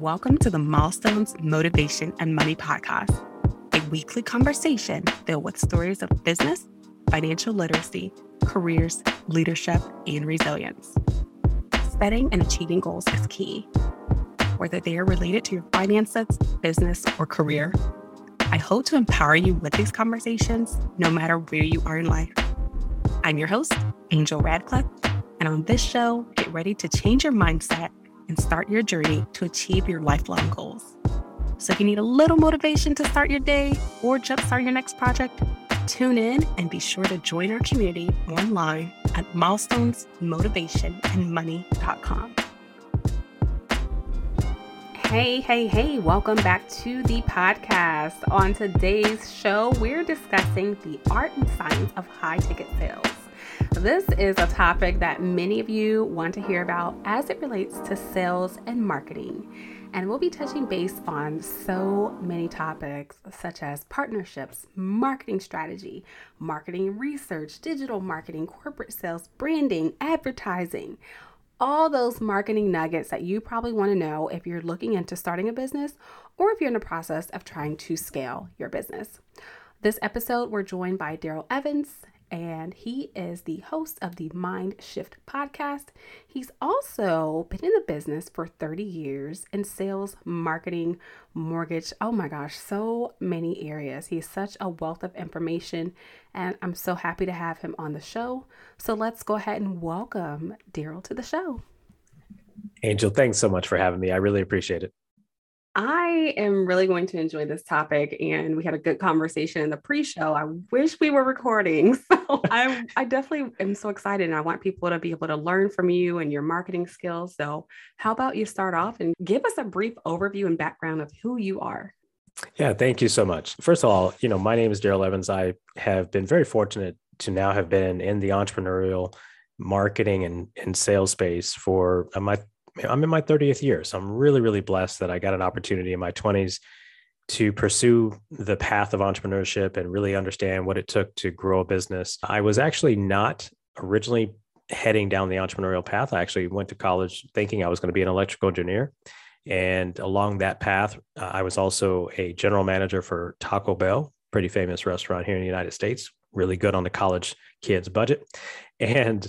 Welcome to the Milestones Motivation and Money Podcast, a weekly conversation filled with stories of business, financial literacy, careers, leadership, and resilience. Setting and achieving goals is key, whether they are related to your finances, business, or career. I hope to empower you with these conversations, no matter where you are in life. I'm your host, Angel Radcliffe, and on this show, get ready to change your mindset and start your journey to achieve your lifelong goals. So if you need a little motivation to start your day or jumpstart your next project, tune in and be sure to join our community online at milestonesmotivationandmoney.com. Hey, welcome back to the podcast. On today's show, we're discussing the art and science of high ticket sales. This is a topic that many of you want to hear about as it relates to sales and marketing. And we'll be touching base on so many topics such as partnerships, marketing strategy, marketing research, digital marketing, corporate sales, branding, advertising, all those marketing nuggets that you probably want to know if you're looking into starting a business or if you're in the process of trying to scale your business. This episode, we're joined by Daryl Evans, and he is the host of the Mind Shift podcast. He's also been in the business for 30 years in sales, marketing, mortgage. Oh my gosh, so many areas. He's such a wealth of information, and I'm so happy to have him on the show. So let's go ahead and welcome Daryl to the show. Angel, thanks so much for having me. I really appreciate it. I am really going to enjoy this topic, and we had a good conversation in the pre-show. I wish we were recording. So I definitely am so excited, and I want people to be able to learn from you and your marketing skills. So how about you start off and give us a brief overview and background of who you are? Yeah, thank you so much. First of all, my name is Daryl Evans. I have been very fortunate to now have been in the entrepreneurial marketing and sales space for I'm in my 30th year. So I'm really, really blessed that I got an opportunity in my 20s to pursue the path of entrepreneurship and really understand what it took to grow a business. I was actually not originally heading down the entrepreneurial path. I actually went to college thinking I was going to be an electrical engineer. And along that path, I was also a general manager for Taco Bell, pretty famous restaurant here in the United States, really good on the college kids' budget. And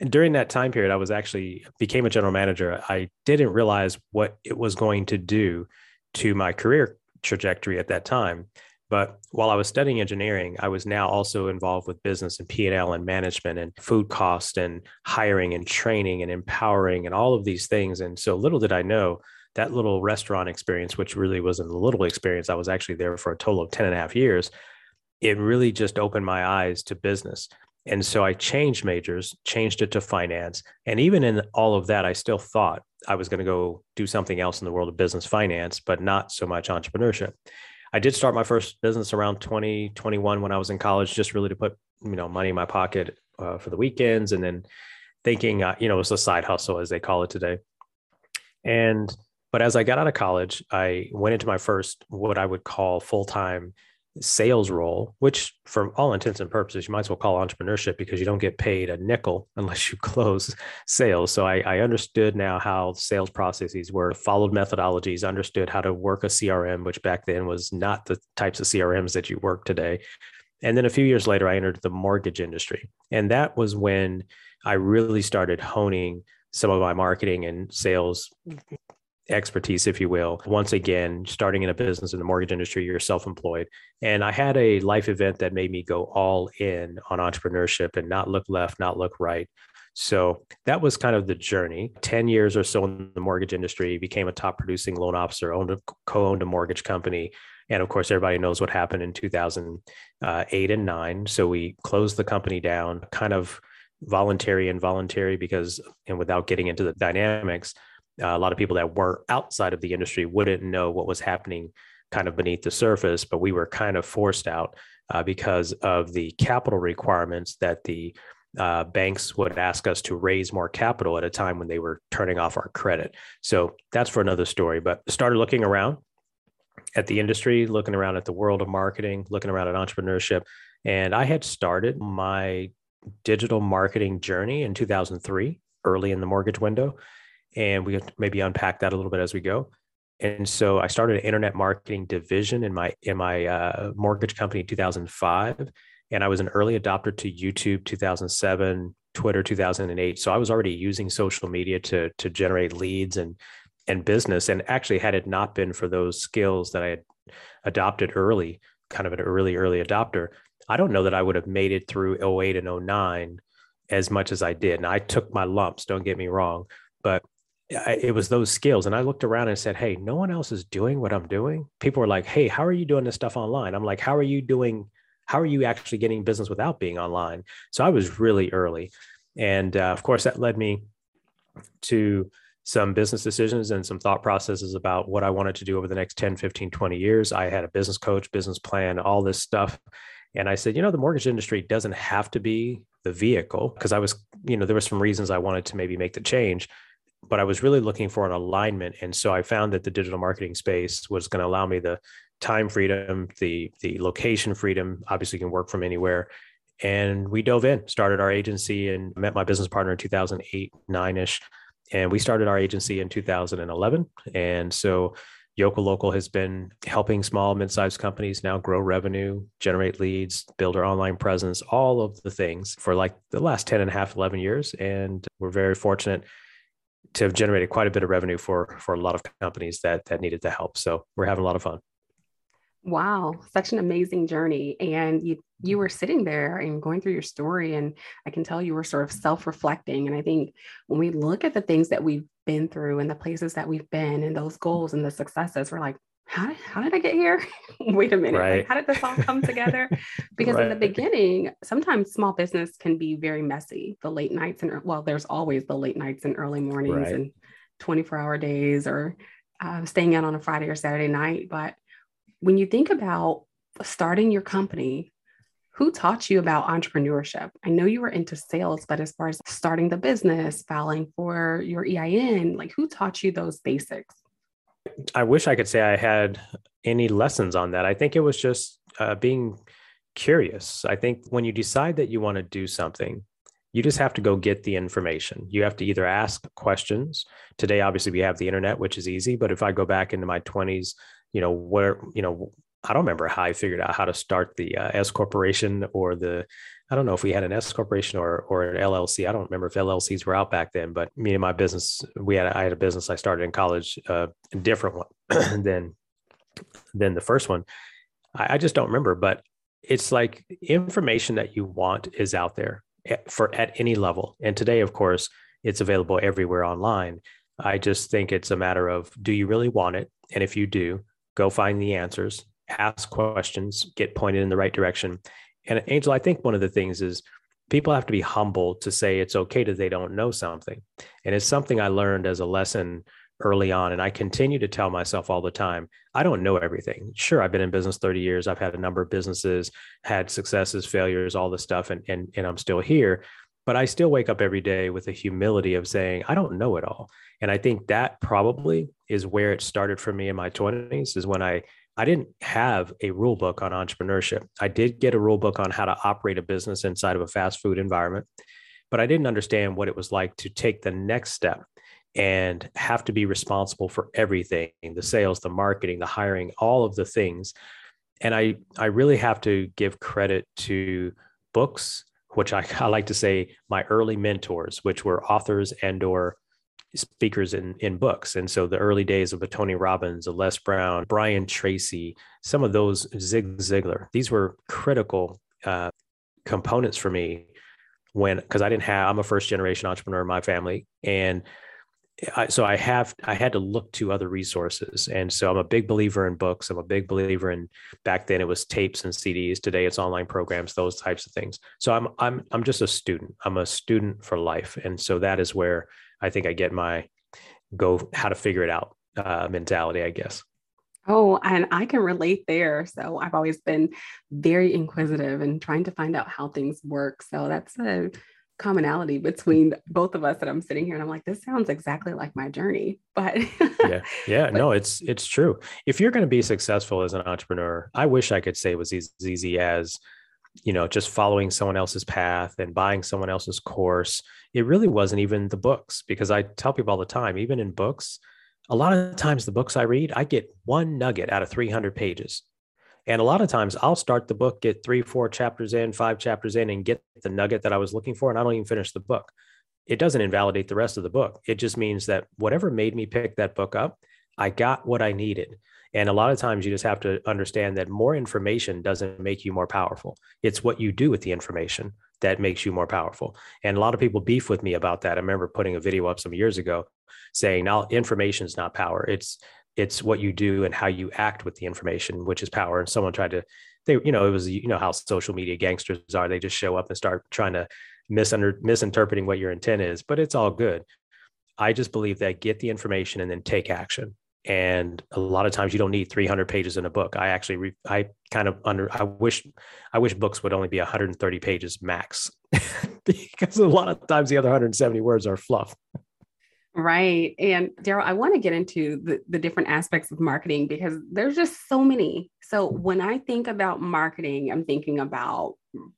during that time period, I was actually became a general manager. I didn't realize what it was going to do to my career trajectory at that time. But while I was studying engineering, I was now also involved with business and P&L and management and food cost and hiring and training and empowering and all of these things. And so little did I know that little restaurant experience, which really wasn't a little experience, I was actually there for a total of 10 and a half years. It really just opened my eyes to business. And so I changed majors, changed it to finance. And even in all of that, I still thought I was going to go do something else in the world of business finance, but not so much entrepreneurship. I did start my first business around 2021 when I was in college, just really to put, money in my pocket for the weekends. And then thinking, it was a side hustle as they call it today. But as I got out of college, I went into my first, what I would call full-time sales role, which for all intents and purposes, you might as well call entrepreneurship because you don't get paid a nickel unless you close sales. So I understood now how sales processes were, followed methodologies, understood how to work a CRM, which back then was not the types of CRMs that you work today. And then a few years later, I entered the mortgage industry. And that was when I really started honing some of my marketing and sales expertise, if you will. Once again, starting in a business in the mortgage industry, you're self-employed. And I had a life event that made me go all in on entrepreneurship and not look left, not look right. So that was kind of the journey. 10 years or so in the mortgage industry, became a top producing loan officer, co-owned a mortgage company. And of course, everybody knows what happened in 2008 and 9. So we closed the company down, kind of voluntary and involuntary because without getting into the dynamics, a lot of people that were outside of the industry wouldn't know what was happening kind of beneath the surface, but we were kind of forced out because of the capital requirements that the banks would ask us to raise more capital at a time when they were turning off our credit. So that's for another story, but started looking around at the industry, looking around at the world of marketing, looking around at entrepreneurship. And I had started my digital marketing journey in 2003, early in the mortgage window. And we maybe unpack that a little bit as we go. And so I started an internet marketing division in my mortgage company in 2005. And I was an early adopter to YouTube 2007, Twitter 2008. So I was already using social media to generate leads and business. And actually, had it not been for those skills that I had adopted early, kind of an early adopter, I don't know that I would have made it through 08 and 09 as much as I did. And I took my lumps, don't get me wrong, but it was those skills. And I looked around and said, hey, no one else is doing what I'm doing. People were like, hey, how are you doing this stuff online? I'm like, how are you actually getting business without being online? So I was really early. And of course, that led me to some business decisions and some thought processes about what I wanted to do over the next 10, 15, 20 years. I had a business coach, business plan, all this stuff. And I said, the mortgage industry doesn't have to be the vehicle, because I was, there were some reasons I wanted to maybe make the change, but I was really looking for an alignment. And so I found that the digital marketing space was going to allow me the time freedom, the location freedom, obviously you can work from anywhere. And we dove in, started our agency, and met my business partner in 2008, 9-ish. And we started our agency in 2011. And so Yoko Local has been helping small, mid-sized companies now grow revenue, generate leads, build our online presence, all of the things for like the last 10 and a half, 11 years. And we're very fortunate to have generated quite a bit of revenue for a lot of companies that needed the help. So we're having a lot of fun. Wow. Such an amazing journey. And you were sitting there and going through your story, and I can tell you were sort of self-reflecting. And I think when we look at the things that we've been through and the places that we've been and those goals and the successes, we're like, how did I get here? Wait a minute. Right. Like, how did this all come together? Because right. In the beginning, sometimes small business can be very messy. The late nights there's always the late nights and early mornings, right, and 24-hour days, or staying out on a Friday or Saturday night. But when you think about starting your company, who taught you about entrepreneurship? I know you were into sales, but as far as starting the business, filing for your EIN, like who taught you those basics? I wish I could say I had any lessons on that. I think it was just being curious. I think when you decide that you want to do something, you just have to go get the information. You have to either ask questions. Today, obviously, we have the internet, which is easy. But if I go back into my 20s, I don't remember how I figured out how to start the S corporation, or I don't know if we had an S corporation or an LLC. I don't remember if LLCs were out back then, but me and my business, I had a business I started in college, a different one than the first one. I just don't remember, but it's like information that you want is out there at any level. And today, of course, it's available everywhere online. I just think it's a matter of, do you really want it? And if you do, go find the answers. Ask questions, get pointed in the right direction. And Angel, I think one of the things is people have to be humble to say it's okay that they don't know something. And it's something I learned as a lesson early on. And I continue to tell myself all the time, I don't know everything. Sure, I've been in business 30 years. I've had a number of businesses, had successes, failures, all this stuff. And I'm still here, but I still wake up every day with a humility of saying, I don't know it all. And I think that probably is where it started for me in my 20s, is when I didn't have a rule book on entrepreneurship. I did get a rule book on how to operate a business inside of a fast food environment, but I didn't understand what it was like to take the next step and have to be responsible for everything, the sales, the marketing, the hiring, all of the things. And I really have to give credit to books, which I like to say my early mentors, which were authors and or speakers in books. And so the early days of a Tony Robbins, a Les Brown, Brian Tracy, some of those, Zig Ziglar, these were critical components for me because I'm a first generation entrepreneur in my family. And I had to look to other resources. And so I'm a big believer in books. I'm a big believer in, back then it was tapes and CDs. Today it's online programs, those types of things. So I'm just a student. I'm a student for life. And so that is where I think I get my how to figure it out mentality, I guess. Oh, and I can relate there. So I've always been very inquisitive and trying to find out how things work. So that's a commonality between both of us, that I'm sitting here and I'm like, this sounds exactly like my journey, but yeah, no, it's true. If you're going to be successful as an entrepreneur, I wish I could say it was as easy as, just following someone else's path and buying someone else's course. It really wasn't even the books, because I tell people all the time, even in books, a lot of times the books I read, I get one nugget out of 300 pages. And a lot of times I'll start the book, get 3-4 chapters in, 5 chapters in, and get the nugget that I was looking for. And I don't even finish the book. It doesn't invalidate the rest of the book. It just means that whatever made me pick that book up, I got what I needed. And a lot of times you just have to understand that more information doesn't make you more powerful. It's what you do with the information that makes you more powerful. And a lot of people beef with me about that. I remember putting a video up some years ago saying, now information is not power. It's what you do and how you act with the information, which is power. And someone tried to, how social media gangsters are. They just show up and start trying to misinterpreting what your intent is, but it's all good. I just believe that get the information and then take action. And a lot of times you don't need 300 pages in a book. I actually, I wish books would only be 130 pages max because a lot of times the other 170 words are fluff. Right. And Daryl, I want to get into the different aspects of marketing because there's just so many. So when I think about marketing, I'm thinking about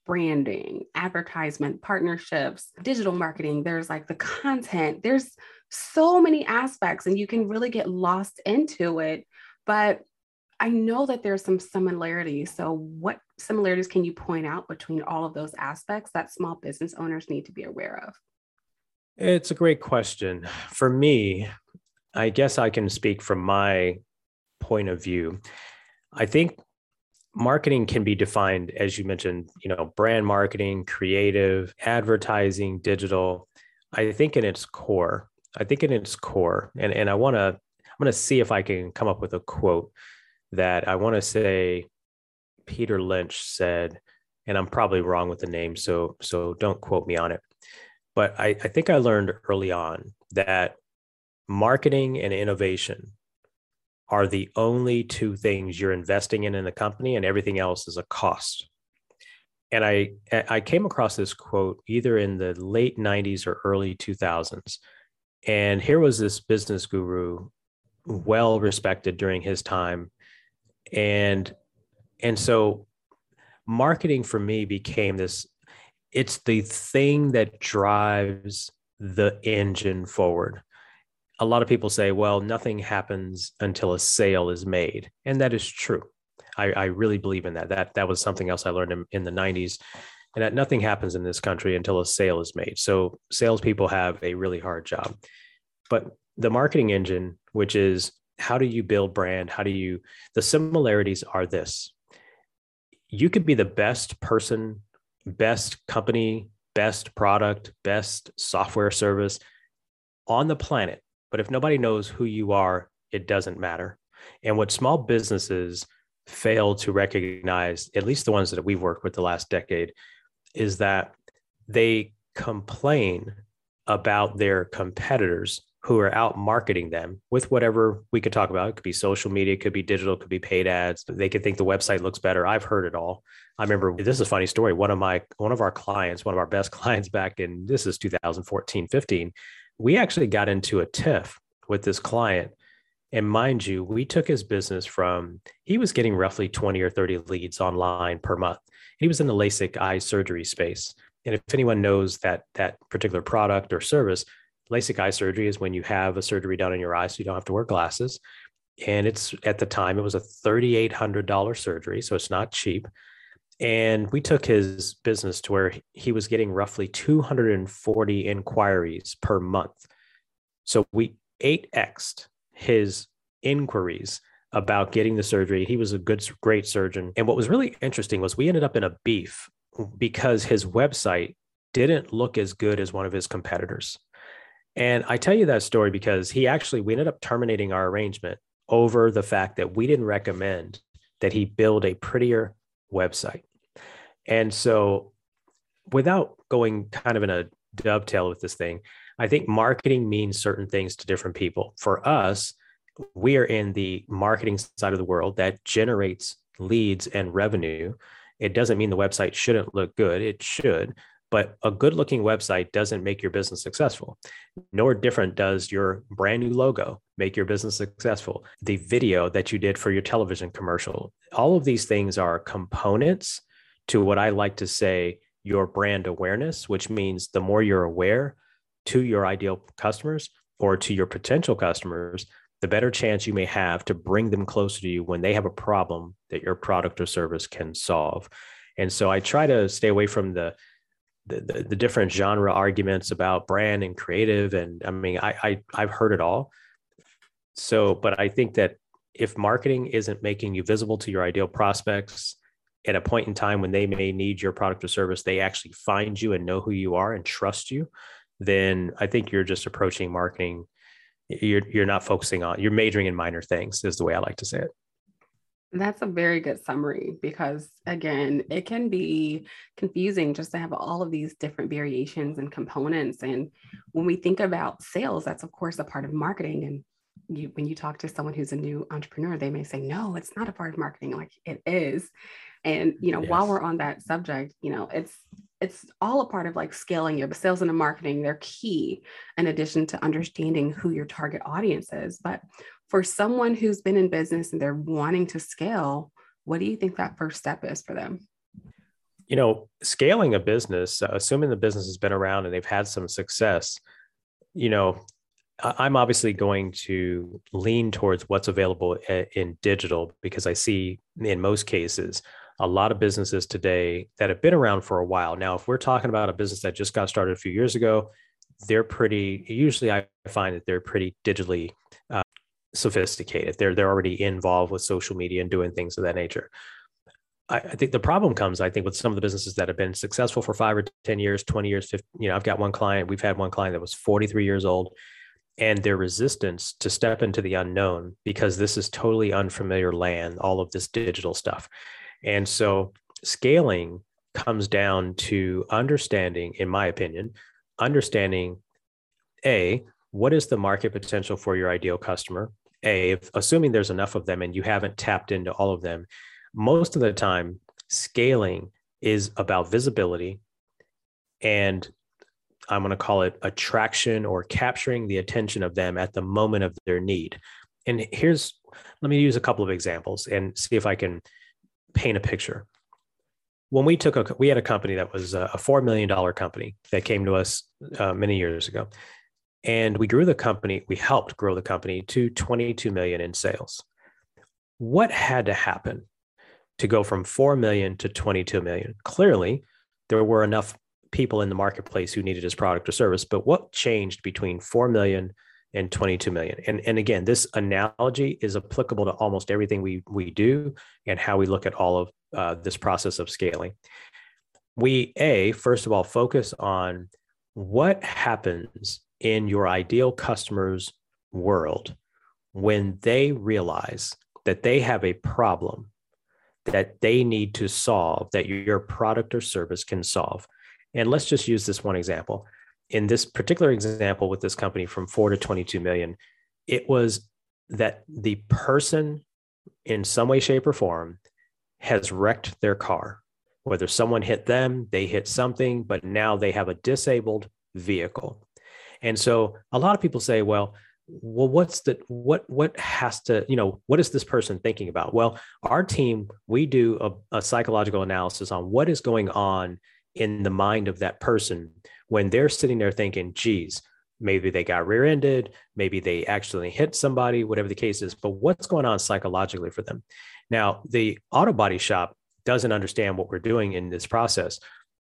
branding, advertisement, partnerships, digital marketing. There's like the content, there's so many aspects and you can really get lost into it, but I know that there's some similarities. So what similarities can you point out between all of those aspects that small business owners need to be aware of? It's a great question. For me, I guess I can speak from my point of view. I think marketing can be defined, as you mentioned, brand marketing, creative, advertising, digital. I think in its core, and I'm going to see if I can come up with a quote that I want to say Peter Lynch said, and I'm probably wrong with the name, so don't quote me on it. But I think I learned early on that marketing and innovation are the only two things you're investing in the company, and everything else is a cost. And I came across this quote either in the late 90s or early 2000s. And here was this business guru, well respected during his time. And so marketing for me became this, it's the thing that drives the engine forward. A lot of people say, well, nothing happens until a sale is made. And that is true. I really believe in that. That was something else I learned in the 90s. And that nothing happens in this country until a sale is made. So salespeople have a really hard job. But the marketing engine, which is how do you build brand? The similarities are this. You could be the best person, best company, best product, best software service on the planet. But if nobody knows who you are, it doesn't matter. And what small businesses fail to recognize, at least the ones that we've worked with the last decade, is that they complain about their competitors who are out marketing them with whatever we could talk about. It could be social media, it could be digital, it could be paid ads. They could think the website looks better. I've heard it all. I remember, this is a funny story. One of our best clients back in, this is 2014, 15, we actually got into a tiff with this client. And mind you, we took his business from, he was getting roughly 20 or 30 leads online per month. He was in the LASIK eye surgery space. And if anyone knows that particular product or service, LASIK eye surgery is when you have a surgery done in your eye so you don't have to wear glasses. And it's, at the time, it was a $3,800 surgery, so it's not cheap. And we took his business to where he was getting roughly 240 inquiries per month. So we 8x'd his inquiries about getting the surgery. He was a great surgeon. And what was really interesting was we ended up in a beef because his website didn't look as good as one of his competitors. And I tell you that story because we ended up terminating our arrangement over the fact that we didn't recommend that he build a prettier website. And so without going kind of in a dovetail with this thing, I think marketing means certain things to different people. For us, we are in the marketing side of the world that generates leads and revenue. It doesn't mean the website shouldn't look good. It should. But a good-looking website doesn't make your business successful. Nor different does your brand new logo make your business successful. The video that you did for your television commercial, all of these things are components to what I like to say, your brand awareness, which means the more you're aware to your ideal customers or to your potential customers, the better chance you may have to bring them closer to you when they have a problem that your product or service can solve. And so I try to stay away from the different genre arguments about brand and creative. And I mean, I've heard it all. So, but I think that if marketing isn't making you visible to your ideal prospects at a point in time when they may need your product or service, they actually find you and know who you are and trust you, then I think you're just approaching marketing. You're not focusing on, you're majoring in minor things is the way I like to say it. That's a very good summary, because again, it can be confusing just to have all of these different variations and components. And when we think about sales, that's of course a part of marketing. And when you talk to someone who's a new entrepreneur, they may say, no, it's not a part of marketing. Like it is. And, yes. While we're on that subject, it's all a part of like scaling your sales and the marketing. They're key in addition to understanding who your target audience is. But for someone who's been in business and they're wanting to scale, what do you think that first step is for them? Scaling a business, assuming the business has been around and they've had some success, I'm obviously going to lean towards what's available in digital, because I see in most cases, a lot of businesses today that have been around for a while. Now, if we're talking about a business that just got started a few years ago, usually I find that they're pretty digitally sophisticated. They're already involved with social media and doing things of that nature. I think the problem comes, with some of the businesses that have been successful for 5 or 10 years, 20 years, 50, I've got we've had one client that was 43 years old, and their resistance to step into the unknown, because this is totally unfamiliar land, all of this digital stuff. And so scaling comes down to understanding, in my opinion, what is the market potential for your ideal customer? Assuming there's enough of them and you haven't tapped into all of them, most of the time, scaling is about visibility, and I'm going to call it attraction, or capturing the attention of them at the moment of their need. And let me use a couple of examples and see if I can paint a picture. When we had a company that was a $4 million company that came to us many years ago, and we grew the company. We helped grow the company to $22 million in sales. What had to happen to go from 4 million to 22 million? Clearly there were enough people in the marketplace who needed his product or service, but what changed between 4 million and 22 million? And again, this analogy is applicable to almost everything we do and how we look at all of this process of scaling. First of all, focus on what happens in your ideal customer's world when they realize that they have a problem that they need to solve, that your product or service can solve. And let's just use this one example. In this particular example with this company from 4 to 22 million, it was that the person in some way, shape, or form has wrecked their car. Whether someone hit them, they hit something, but now they have a disabled vehicle. And so a lot of people say, well, what is this person thinking about? Well, our team, we do a psychological analysis on what is going on in the mind of that person when they're sitting there thinking, geez, maybe they got rear-ended, maybe they actually hit somebody, whatever the case is, but what's going on psychologically for them? Now, the auto body shop doesn't understand what we're doing in this process,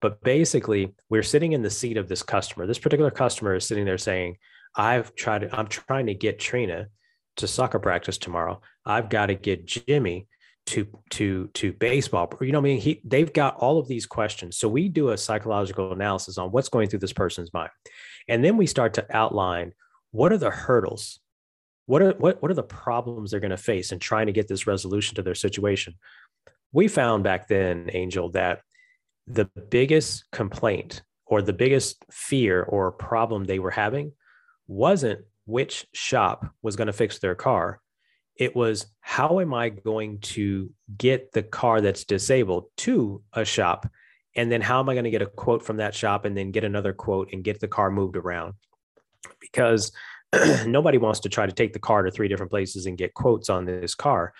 but basically we're sitting in the seat of this customer. This particular customer is sitting there saying, I'm trying to get Trina to soccer practice tomorrow. I've got to get Jimmy to baseball. They've got all of these questions. So we do a psychological analysis on what's going through this person's mind. And then we start to outline, what are the hurdles? What are the problems they're going to face in trying to get this resolution to their situation? We found back then, Angel, that the biggest complaint or the biggest fear or problem they were having wasn't which shop was going to fix their car. It was, how am I going to get the car that's disabled to a shop? And then how am I going to get a quote from that shop and then get another quote and get the car moved around? Because nobody wants to try to take the car to 3 different places and get quotes on this car.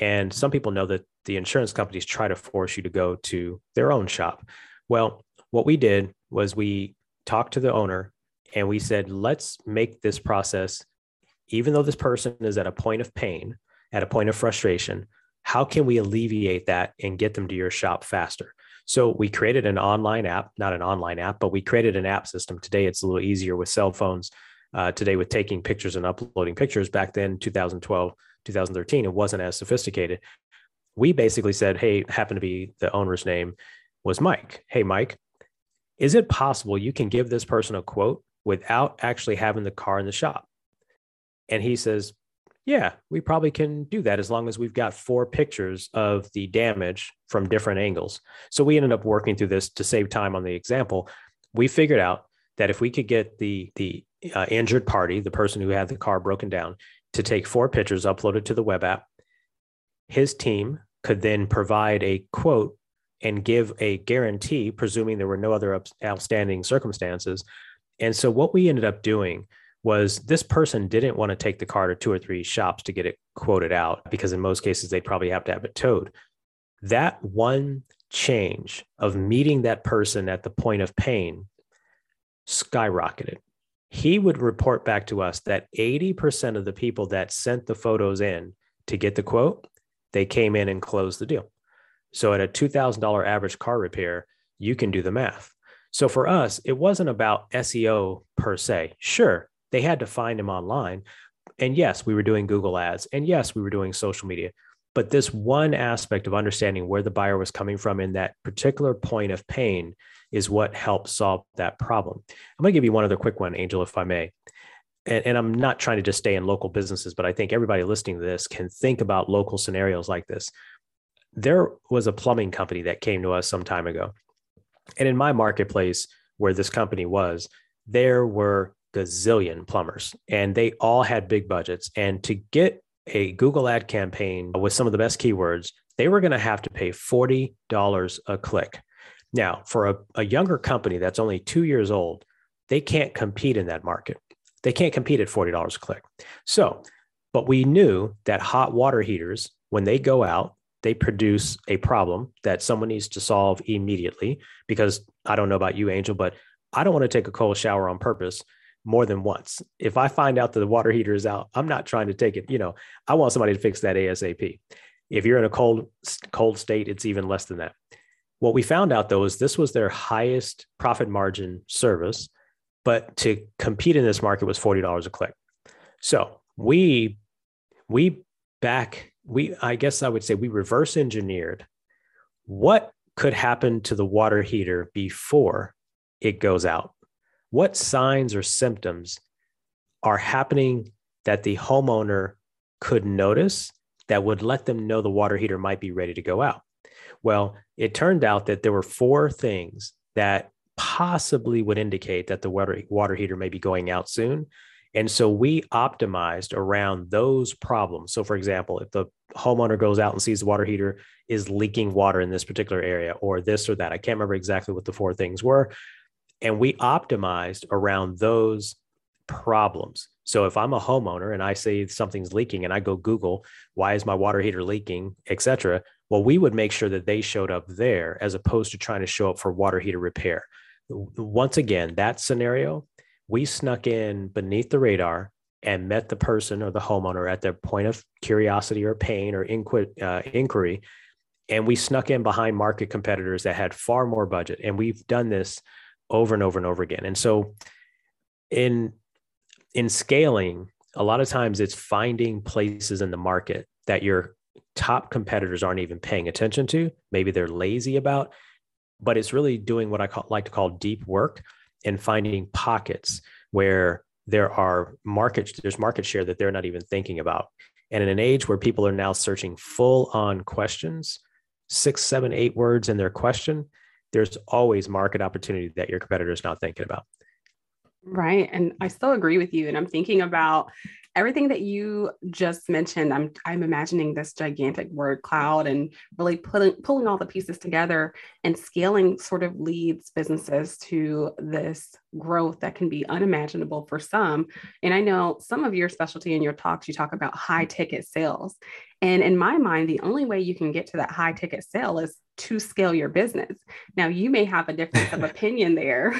And some people know that the insurance companies try to force you to go to their own shop. Well, what we did was we talked to the owner and we said, let's make this process even though this person is at a point of pain, at a point of frustration, how can we alleviate that and get them to your shop faster? So we created an online app, not an online app, but we created an app system. Today, it's a little easier with cell phones. Today, with taking pictures and uploading pictures, back then, 2012, 2013, it wasn't as sophisticated. We basically said, hey, happened to be the owner's name was Mike. Hey, Mike, is it possible you can give this person a quote without actually having the car in the shop? And he says, yeah, we probably can do that as long as we've got 4 pictures of the damage from different angles. So we ended up working through this to save time on the example. We figured out that if we could get the injured party, the person who had the car broken down, to take 4 pictures uploaded to the web app, his team could then provide a quote and give a guarantee, presuming there were no other outstanding circumstances. And so what we ended up doing was this person didn't want to take the car to 2 or 3 shops to get it quoted out, because in most cases, they'd probably have to have it towed. That one change of meeting that person at the point of pain skyrocketed. He would report back to us that 80% of the people that sent the photos in to get the quote, they came in and closed the deal. So at a $2,000 average car repair, you can do the math. So for us, it wasn't about SEO per se. Sure, they had to find him online. And yes, we were doing Google ads. And yes, we were doing social media. But this one aspect of understanding where the buyer was coming from in that particular point of pain is what helped solve that problem. I'm going to give you one other quick one, Angel, if I may. And I'm not trying to just stay in local businesses, but I think everybody listening to this can think about local scenarios like this. There was a plumbing company that came to us some time ago. And in my marketplace where this company was, there were gazillion plumbers and they all had big budgets. And to get a Google ad campaign with some of the best keywords, they were going to have to pay $40 a click. Now, for a younger company that's only 2 years old, they can't compete in that market. They can't compete at $40 a click. So, but we knew that hot water heaters, when they go out, they produce a problem that someone needs to solve immediately, because I don't know about you, Angel, but I don't want to take a cold shower on purpose more than once. If I find out that the water heater is out, I'm not trying to take it. You know, I want somebody to fix that ASAP. If you're in a cold state, it's even less than that. What we found out though, is this was their highest profit margin service, but to compete in this market was $40 a click. So we reverse engineered what could happen to the water heater before it goes out. What signs or symptoms are happening that the homeowner could notice that would let them know the water heater might be ready to go out? Well, it turned out that there were 4 things that possibly would indicate that the water heater may be going out soon. And so we optimized around those problems. So for example, if the homeowner goes out and sees the water heater is leaking water in this particular area or this or that, I can't remember exactly what the 4 things were. And we optimized around those problems. So if I'm a homeowner and I say something's leaking and I go Google, why is my water heater leaking, et cetera? Well, we would make sure that they showed up there as opposed to trying to show up for water heater repair. Once again, that scenario, we snuck in beneath the radar and met the person or the homeowner at their point of curiosity or pain or inquiry. And we snuck in behind market competitors that had far more budget. And we've done this over and over and over again. And so in scaling, a lot of times it's finding places in the market that your top competitors aren't even paying attention to. Maybe they're lazy about, but it's really doing what I like to call deep work, and finding pockets where there's market share that they're not even thinking about. And in an age where people are now searching full on questions, 6, 7, 8 words in their question, there's always market opportunity that your competitor is not thinking about. Right. And I still agree with you. And I'm thinking about everything that you just mentioned. I'm imagining this gigantic word cloud and really pulling all the pieces together and scaling sort of leads businesses to this growth that can be unimaginable for some. And I know some of your specialty in your talks, you talk about high ticket sales. And in my mind, the only way you can get to that high ticket sale is to scale your business. Now, you may have a difference of opinion there,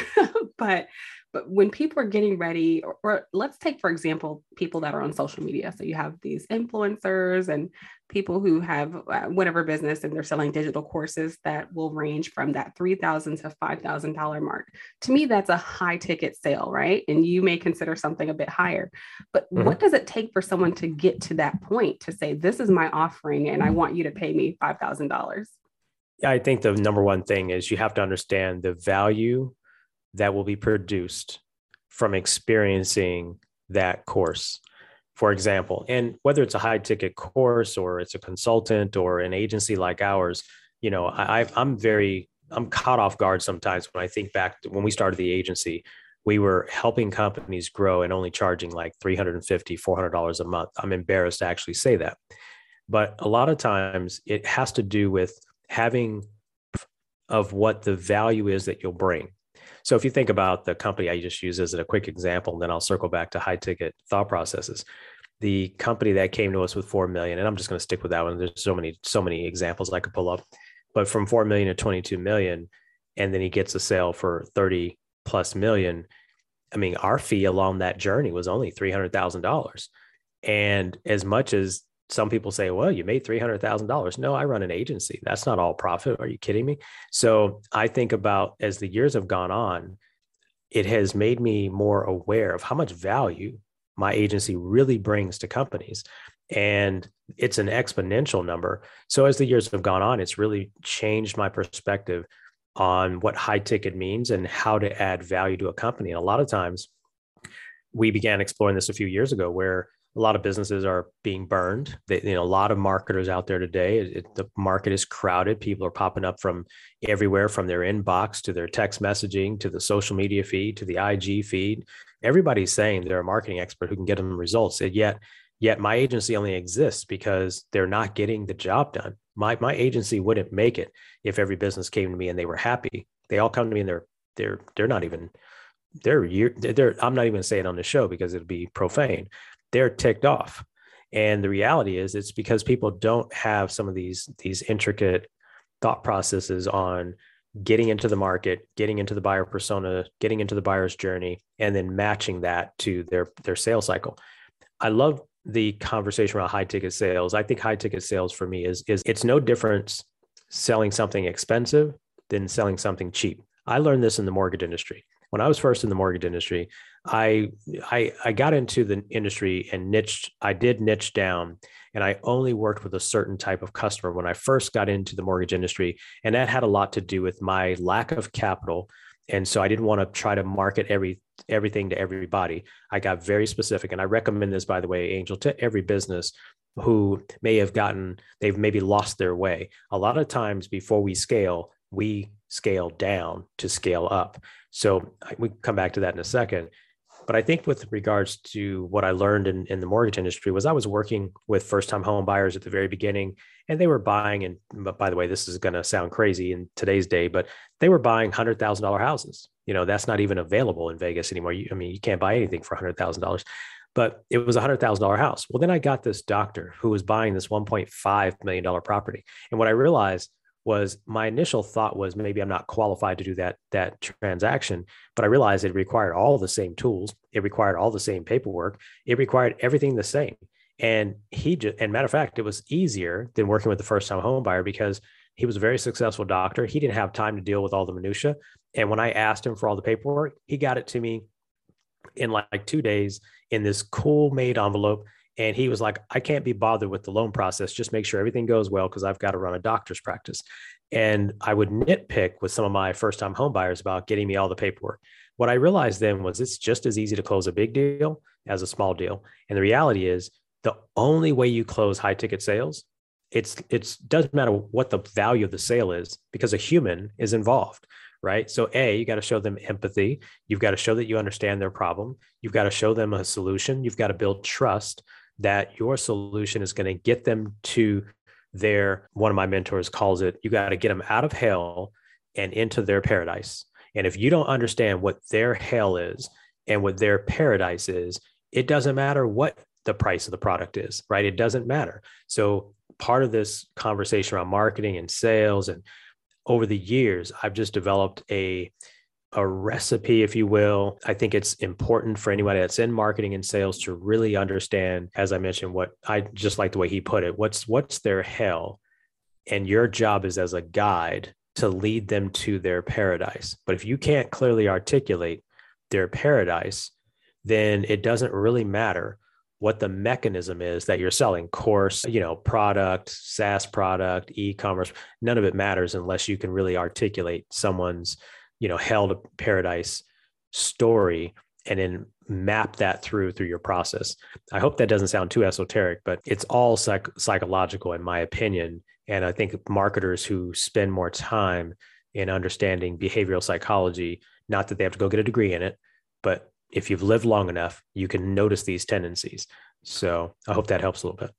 but But when people are getting ready, or let's take, for example, people that are on social media. So you have these influencers and people who have whatever business, and they're selling digital courses that will range from that $3,000 to $5,000 mark. To me, that's a high ticket sale, right? And you may consider something a bit higher, but what does it take for someone to get to that point to say, this is my offering and I want you to pay me $5,000? I think the number one thing is you have to understand the value that will be produced from experiencing that course, for example. And whether it's a high ticket course or it's a consultant or an agency like ours, you know, I'm caught off guard sometimes when I think back to when we started the agency. We were helping companies grow and only charging like $350, $400 a month. I'm embarrassed to actually say that. But a lot of times it has to do with having of what the value is that you'll bring. So if you think about the company I just used as a quick example, and then I'll circle back to high ticket thought processes, the company that came to us with 4 million, and I'm just going to stick with that one. There's so many examples I could pull up, but from 4 million to 22 million. And then he gets a sale for 30 plus million. I mean, our fee along that journey was only $300,000. And as much as some people say, well, you made $300,000. No, I run an agency. That's not all profit. Are you kidding me? So I think about, as the years have gone on, it has made me more aware of how much value my agency really brings to companies. And it's an exponential number. So as the years have gone on, it's really changed my perspective on what high ticket means and how to add value to a company. And a lot of times we began exploring this a few years ago, where a lot of businesses are being burned. A lot of marketers out there today, the market is crowded. People are popping up from everywhere, from their inbox to their text messaging, to the social media feed, to the IG feed. Everybody's saying they're a marketing expert who can get them results. And yet my agency only exists because they're not getting the job done. My agency wouldn't make it if every business came to me and they were happy. They all come to me and they're not even, I'm not even going to say it on the show because it'd be profane. They're ticked off. And the reality is it's because people don't have some of these intricate thought processes on getting into the market, getting into the buyer persona, getting into the buyer's journey, and then matching that to their sales cycle. I love the conversation around high ticket sales. I think high ticket sales for me is it's no difference selling something expensive than selling something cheap. I learned this in the mortgage industry. When I was first in the mortgage industry, I got into the industry and niche down, and I only worked with a certain type of customer when I first got into the mortgage industry. And that had a lot to do with my lack of capital. And so I didn't want to try to market everything to everybody. I got very specific. And I recommend this, by the way, Angel, to every business who they've maybe lost their way. A lot of times before we scale down to scale up. So we come back to that in a second. But I think with regards to what I learned in the mortgage industry was I was working with first-time home buyers at the very beginning, and they were buying, and by the way, this is going to sound crazy in today's day, but they were buying $100,000 houses. You know, that's not even available in Vegas anymore. You can't buy anything for $100,000, but it was a $100,000 house. Well, then I got this doctor who was buying this $1.5 million property. And what I realized was my initial thought was maybe I'm not qualified to do that transaction, but I realized it required all the same tools. It required all the same paperwork. It required everything the same. And matter of fact, it was easier than working with the first time home buyer because he was a very successful doctor. He didn't have time to deal with all the minutia. And when I asked him for all the paperwork, he got it to me in like 2 days in this cool made envelope. And he was like, I can't be bothered with the loan process. Just make sure everything goes well because I've got to run a doctor's practice. And I would nitpick with some of my first-time home buyers about getting me all the paperwork. What I realized then was it's just as easy to close a big deal as a small deal. And the reality is the only way you close high-ticket sales, it doesn't matter what the value of the sale is because a human is involved, right? So you got to show them empathy. You've got to show that you understand their problem. You've got to show them a solution. You've got to build trust that your solution is going to get them to one of my mentors calls it, you got to get them out of hell and into their paradise. And if you don't understand what their hell is and what their paradise is, it doesn't matter what the price of the product is, right? It doesn't matter. So part of this conversation around marketing and sales, and over the years, I've just developed a a recipe, if you will. I think it's important for anybody that's in marketing and sales to really understand, as I mentioned, what I just like the way he put it, what's their hell. And your job is as a guide to lead them to their paradise. But if you can't clearly articulate their paradise, then it doesn't really matter what the mechanism is that you're selling. Course, product, SaaS product, e-commerce, none of it matters unless you can really articulate someone's, hell to paradise story and then map that through your process. I hope that doesn't sound too esoteric, but it's all psychological in my opinion. And I think marketers who spend more time in understanding behavioral psychology, not that they have to go get a degree in it, but if you've lived long enough, you can notice these tendencies. So I hope that helps a little bit.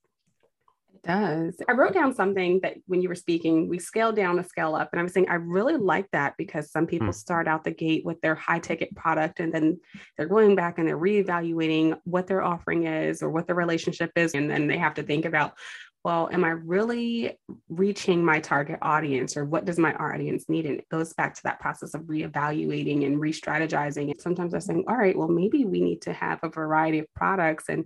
It does. I wrote down something that when you were speaking, we scale down to scale up. And I'm saying, I really like that because some people start out the gate with their high ticket product, and then they're going back and they're reevaluating what their offering is or what their relationship is. And then they have to think about, well, am I really reaching my target audience, or what does my audience need? And it goes back to that process of reevaluating and re-strategizing. And sometimes I'm saying, all right, well, maybe we need to have a variety of products and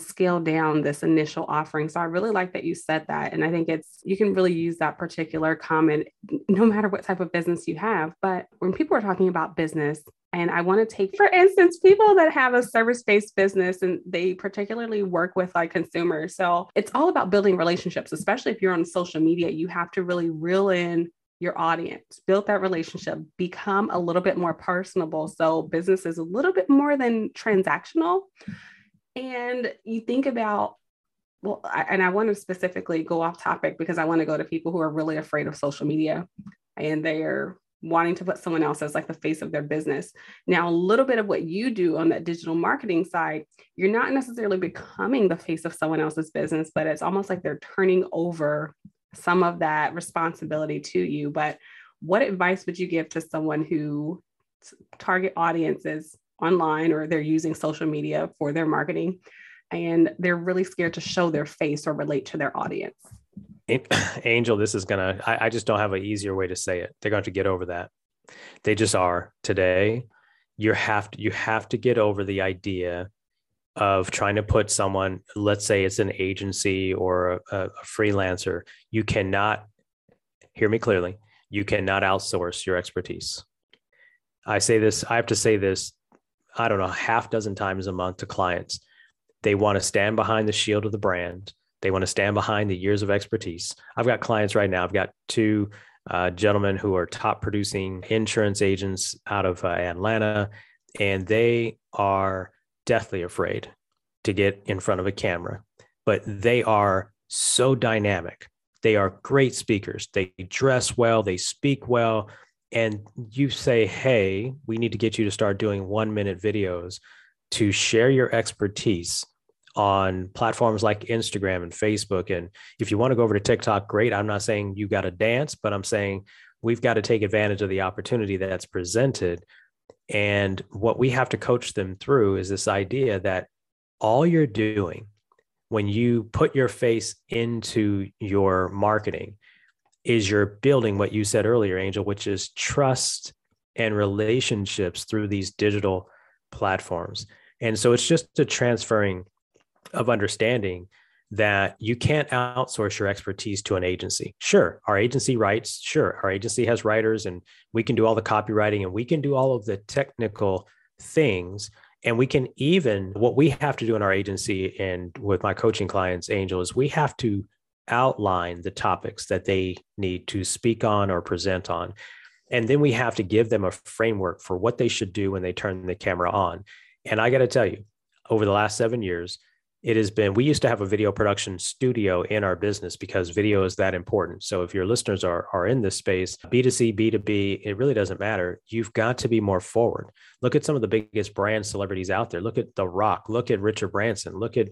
scale down this initial offering. So I really like that you said that. And I think you can really use that particular comment, no matter what type of business you have. But when people are talking about business, and I want to take, for instance, people that have a service-based business and they particularly work with like consumers. So it's all about building relationships, especially if you're on social media. You have to really reel in your audience, build that relationship, become a little bit more personable. So business is a little bit more than transactional. And you think about, well, and I want to specifically go off topic because I want to go to people who are really afraid of social media and they're wanting to put someone else as like the face of their business. Now, a little bit of what you do on that digital marketing side, you're not necessarily becoming the face of someone else's business, but it's almost like they're turning over some of that responsibility to you. But what advice would you give to someone who target audiences online, or they're using social media for their marketing and they're really scared to show their face or relate to their audience? Angel, this is going to, I just don't have an easier way to say it. They're going to get over that. They just are today. You have to get over the idea of trying to put someone, let's say it's an agency or a freelancer. You cannot, hear me clearly, you cannot outsource your expertise. I have to say this, I don't know, half dozen times a month to clients. They want to stand behind the shield of the brand. They want to stand behind the years of expertise. I've got clients right now. I've got two gentlemen who are top producing insurance agents out of Atlanta, and they are deathly afraid to get in front of a camera, but they are so dynamic. They are great speakers. They dress well. They speak well. And you say, hey, we need to get you to start doing 1-minute videos to share your expertise on platforms like Instagram and Facebook. And if you want to go over to TikTok, great. I'm not saying you got to dance, but I'm saying we've got to take advantage of the opportunity that's presented. And what we have to coach them through is this idea that all you're doing when you put your face into your marketing is you're building what you said earlier, Angel, which is trust and relationships through these digital platforms. And so it's just a transferring of understanding that you can't outsource your expertise to an agency. Sure, our agency writes. Sure, our agency has writers, and we can do all the copywriting, and we can do all of the technical things. And we can even, what we have to do in our agency and with my coaching clients, Angel, is we have to outline the topics that they need to speak on or present on. And then we have to give them a framework for what they should do when they turn the camera on. And I got to tell you, over the last 7 years, it has been, we used to have a video production studio in our business because video is that important. So if your listeners are in this space, B2C, B2B, it really doesn't matter. You've got to be more forward. Look at some of the biggest brand celebrities out there. Look at The Rock. Look at Richard Branson. Look at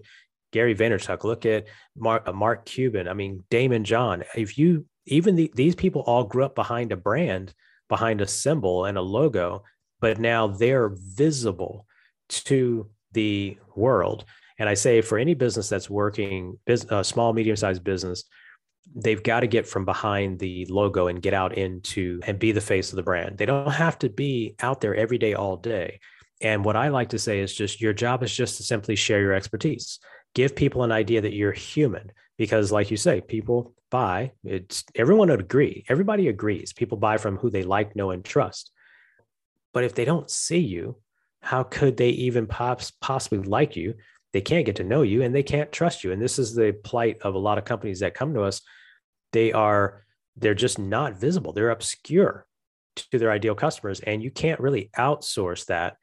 Gary Vaynerchuk, look at Mark Cuban. I mean, Damon John. If you, even these people all grew up behind a brand, behind a symbol and a logo, but now they're visible to the world. And I say for any business that's working, small, medium-sized business, They've got to get from behind the logo and get out into and be the face of the brand. They don't have to be out there every day, all day. And what I like to say is just your job is just to simply share your expertise. Give people an idea that you're human, because like you say, people buy, everyone would agree. Everybody agrees. People buy from who they like, know, and trust. But if they don't see you, how could they even possibly like you? They can't get to know you and they can't trust you. And this is the plight of a lot of companies that come to us. They're just not visible. They're obscure to their ideal customers. And you can't really outsource that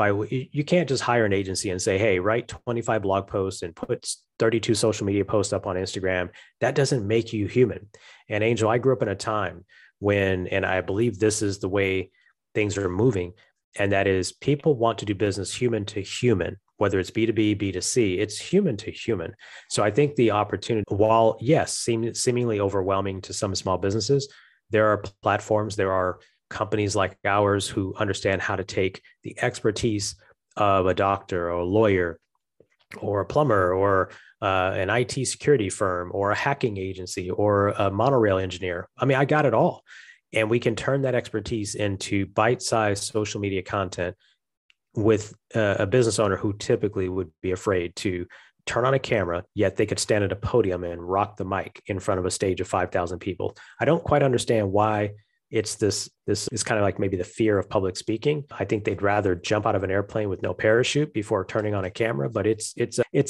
you can't just hire an agency and say, hey, write 25 blog posts and put 32 social media posts up on Instagram. That doesn't make you human. And Angel, I grew up in a time when, and I believe this is the way things are moving. And that is people want to do business human to human, whether it's B2B, B2C, it's human to human. So I think the opportunity, while yes, seemingly overwhelming to some small businesses, there are platforms, there are companies like ours who understand how to take the expertise of a doctor or a lawyer or a plumber or an IT security firm or a hacking agency or a monorail engineer. I mean, I got it all. And we can turn that expertise into bite-sized social media content with a business owner who typically would be afraid to turn on a camera, yet they could stand at a podium and rock the mic in front of a stage of 5,000 people. I don't quite understand why it's this is kind of like maybe the fear of public speaking. I think they'd rather jump out of an airplane with no parachute before turning on a camera, but it's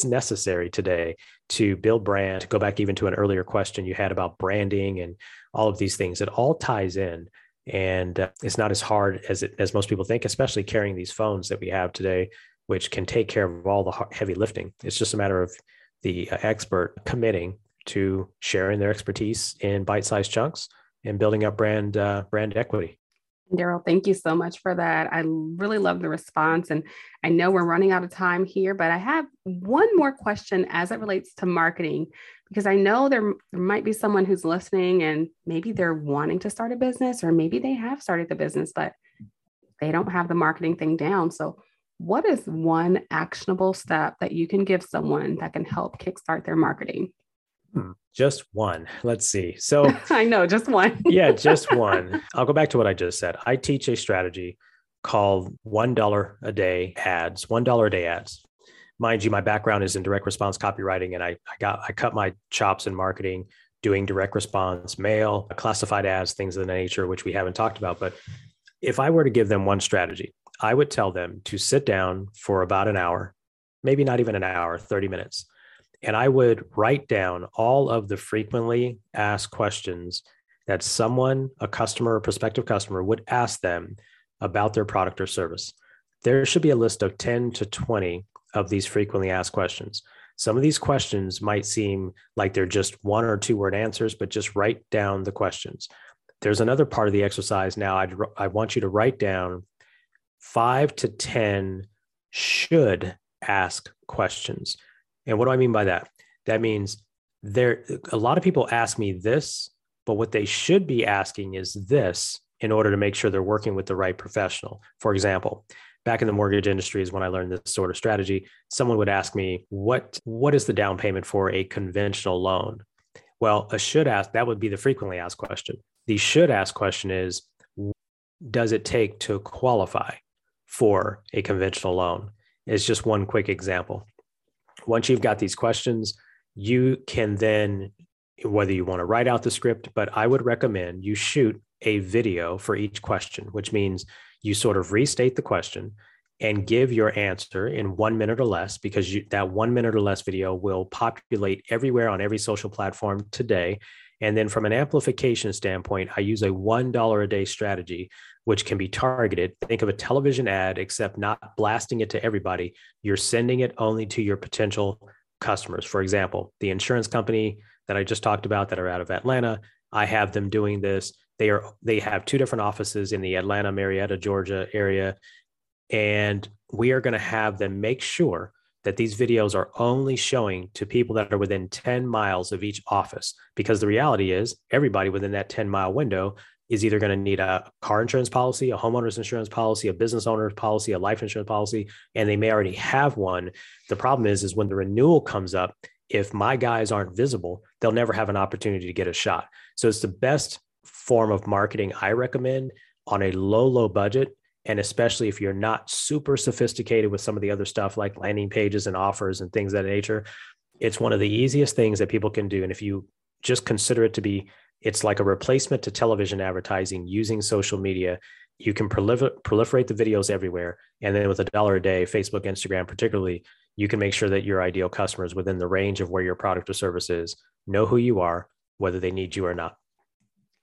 necessary today to build brand, to go back even to an earlier question you had about branding and all of these things. It all ties in. And it's not as hard as most people think, especially carrying these phones that we have today, which can take care of all the heavy lifting. It's just a matter of the expert committing to sharing their expertise in bite-sized chunks and building up brand equity. Daryl, thank you so much for that. I really love the response. And I know we're running out of time here, but I have one more question as it relates to marketing, because I know there might be someone who's listening and maybe they're wanting to start a business, or maybe they have started the business, but they don't have the marketing thing down. So what is one actionable step that you can give someone that can help kickstart their marketing? Just one. Let's see. So I know, just one. Yeah, just one. I'll go back to what I just said. I teach a strategy called $1 a day ads, $1 a day ads. Mind you, my background is in direct response copywriting, and I cut my chops in marketing, doing direct response, mail, classified ads, things of that nature, which we haven't talked about. But if I were to give them one strategy, I would tell them to sit down for about an hour, maybe not even an hour, 30 minutes. And I would write down all of the frequently asked questions that a customer or prospective customer would ask them about their product or service. There should be a list of 10 to 20 of these frequently asked questions. Some of these questions might seem like they're just one or two word answers, but just write down the questions. There's another part of the exercise now. I want you to write down 5 to 10 should ask questions. And what do I mean by that? That means a lot of people ask me this, but what they should be asking is this in order to make sure they're working with the right professional. For example, back in the mortgage industry is when I learned this sort of strategy. Someone would ask me, what is the down payment for a conventional loan? Well, a should ask, that would be the frequently asked question. The should ask question is, what does it take to qualify for a conventional loan? It's just one quick example. Once you've got these questions, you can then, whether you want to write out the script, but I would recommend you shoot a video for each question, which means you sort of restate the question and give your answer in 1 minute or less, because that 1 minute or less video will populate everywhere on every social platform today. And then from an amplification standpoint, I use a $1 a day strategy, which can be targeted. Think of a television ad, except not blasting it to everybody. You're sending it only to your potential customers. For example, the insurance company that I just talked about that are out of Atlanta, I have them doing this. They have two different offices in the Atlanta, Marietta, Georgia area. And we are going to have them make sure that these videos are only showing to people that are within 10 miles of each office, because the reality is everybody within that 10-mile window is either going to need a car insurance policy, a homeowner's insurance policy, a business owner's policy, a life insurance policy, and they may already have one. The problem is when the renewal comes up, if my guys aren't visible, they'll never have an opportunity to get a shot. So it's the best form of marketing I recommend on a low, low budget. And especially if you're not super sophisticated with some of the other stuff like landing pages and offers and things of that nature, it's one of the easiest things that people can do. And if you just consider it to be, it's like a replacement to television advertising using social media, you can proliferate the videos everywhere. And then with $1 a day, Facebook, Instagram, particularly, you can make sure that your ideal customer is within the range of where your product or service is, know who you are, whether they need you or not.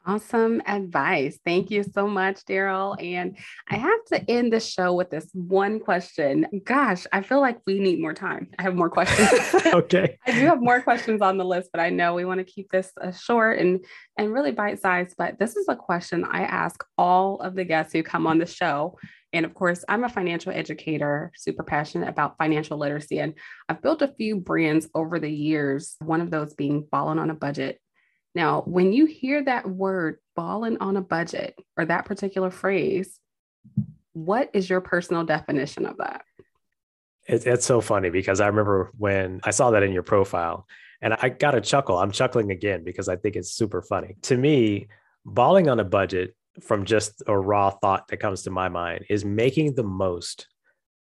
Awesome advice. Thank you so much, Daryl. And I have to end the show with this one question. Gosh, I feel like we need more time. I have more questions. Okay. I do have more questions on the list, but I know we want to keep this short and really bite-sized, but this is a question I ask all of the guests who come on the show. And of course, I'm a financial educator, super passionate about financial literacy. And I've built a few brands over the years, one of those being Fallen on a Budget. Now, when you hear that word "balling on a budget" or that particular phrase, what is your personal definition of that? It's so funny because I remember when I saw that in your profile and I got a chuckle. I'm chuckling again because I think it's super funny. To me, balling on a budget, from just a raw thought that comes to my mind, is making the most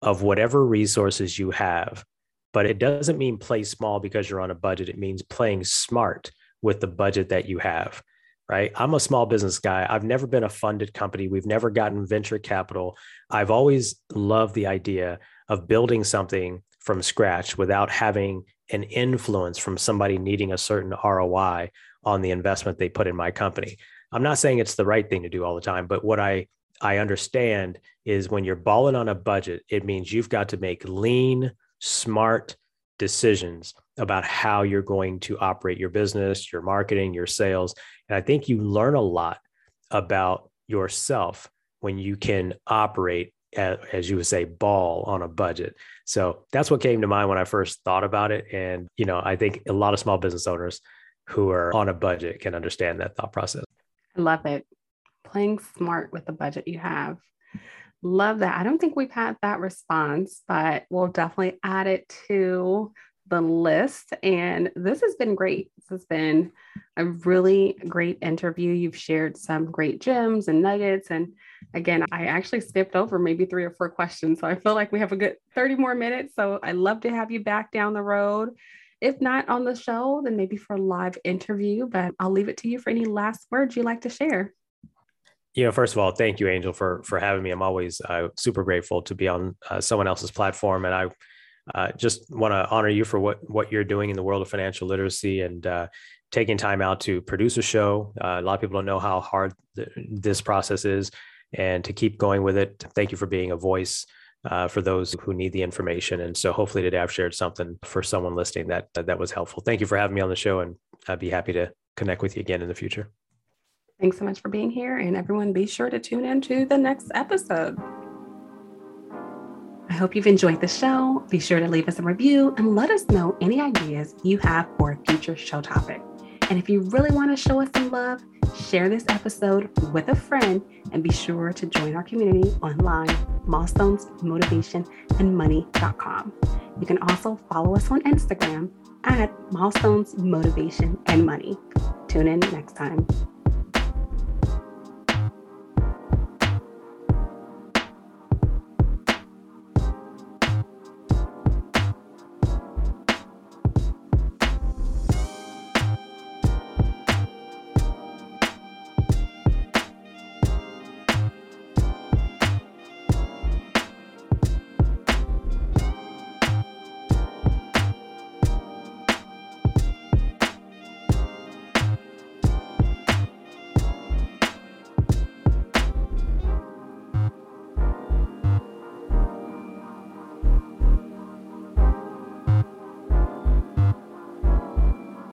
of whatever resources you have. But it doesn't mean play small because you're on a budget. It means playing smart with the budget that you have, right? I'm a small business guy. I've never been a funded company. We've never gotten venture capital. I've always loved the idea of building something from scratch without having an influence from somebody needing a certain ROI on the investment they put in my company. I'm not saying it's the right thing to do all the time, but what I understand is when you're balling on a budget, it means you've got to make lean, smart decisions about how you're going to operate your business, your marketing, your sales. And I think you learn a lot about yourself when you can operate as you would say, ball on a budget. So that's what came to mind when I first thought about it. And, you know, I think a lot of small business owners who are on a budget can understand that thought process. I love it. Playing smart with the budget you have. Love that. I don't think we've had that response, but we'll definitely add it to the list. And this has been great. This has been a really great interview. You've shared some great gems and nuggets. And again, I actually skipped over maybe 3 or 4 questions. So I feel like we have a good 30 more minutes. So I'd love to have you back down the road. If not on the show, then maybe for a live interview, but I'll leave it to you for any last words you'd like to share. You know, first of all, thank you, Angel, for having me. I'm always super grateful to be on someone else's platform. And I just want to honor you for what you're doing in the world of financial literacy and taking time out to produce a show. A lot of people don't know how hard this process is, and to keep going with it. Thank you for being a voice for those who need the information. And so hopefully today I've shared something for someone listening that was helpful. Thank you for having me on the show, and I'd be happy to connect with you again in the future. Thanks so much for being here, and everyone be sure to tune in to the next episode. I hope you've enjoyed the show. Be sure to leave us a review and let us know any ideas you have for a future show topic. And if you really want to show us some love, share this episode with a friend and be sure to join our community online, milestonesmotivationandmoney.com. You can also follow us on Instagram at milestonesmotivationandmoney. Tune in next time.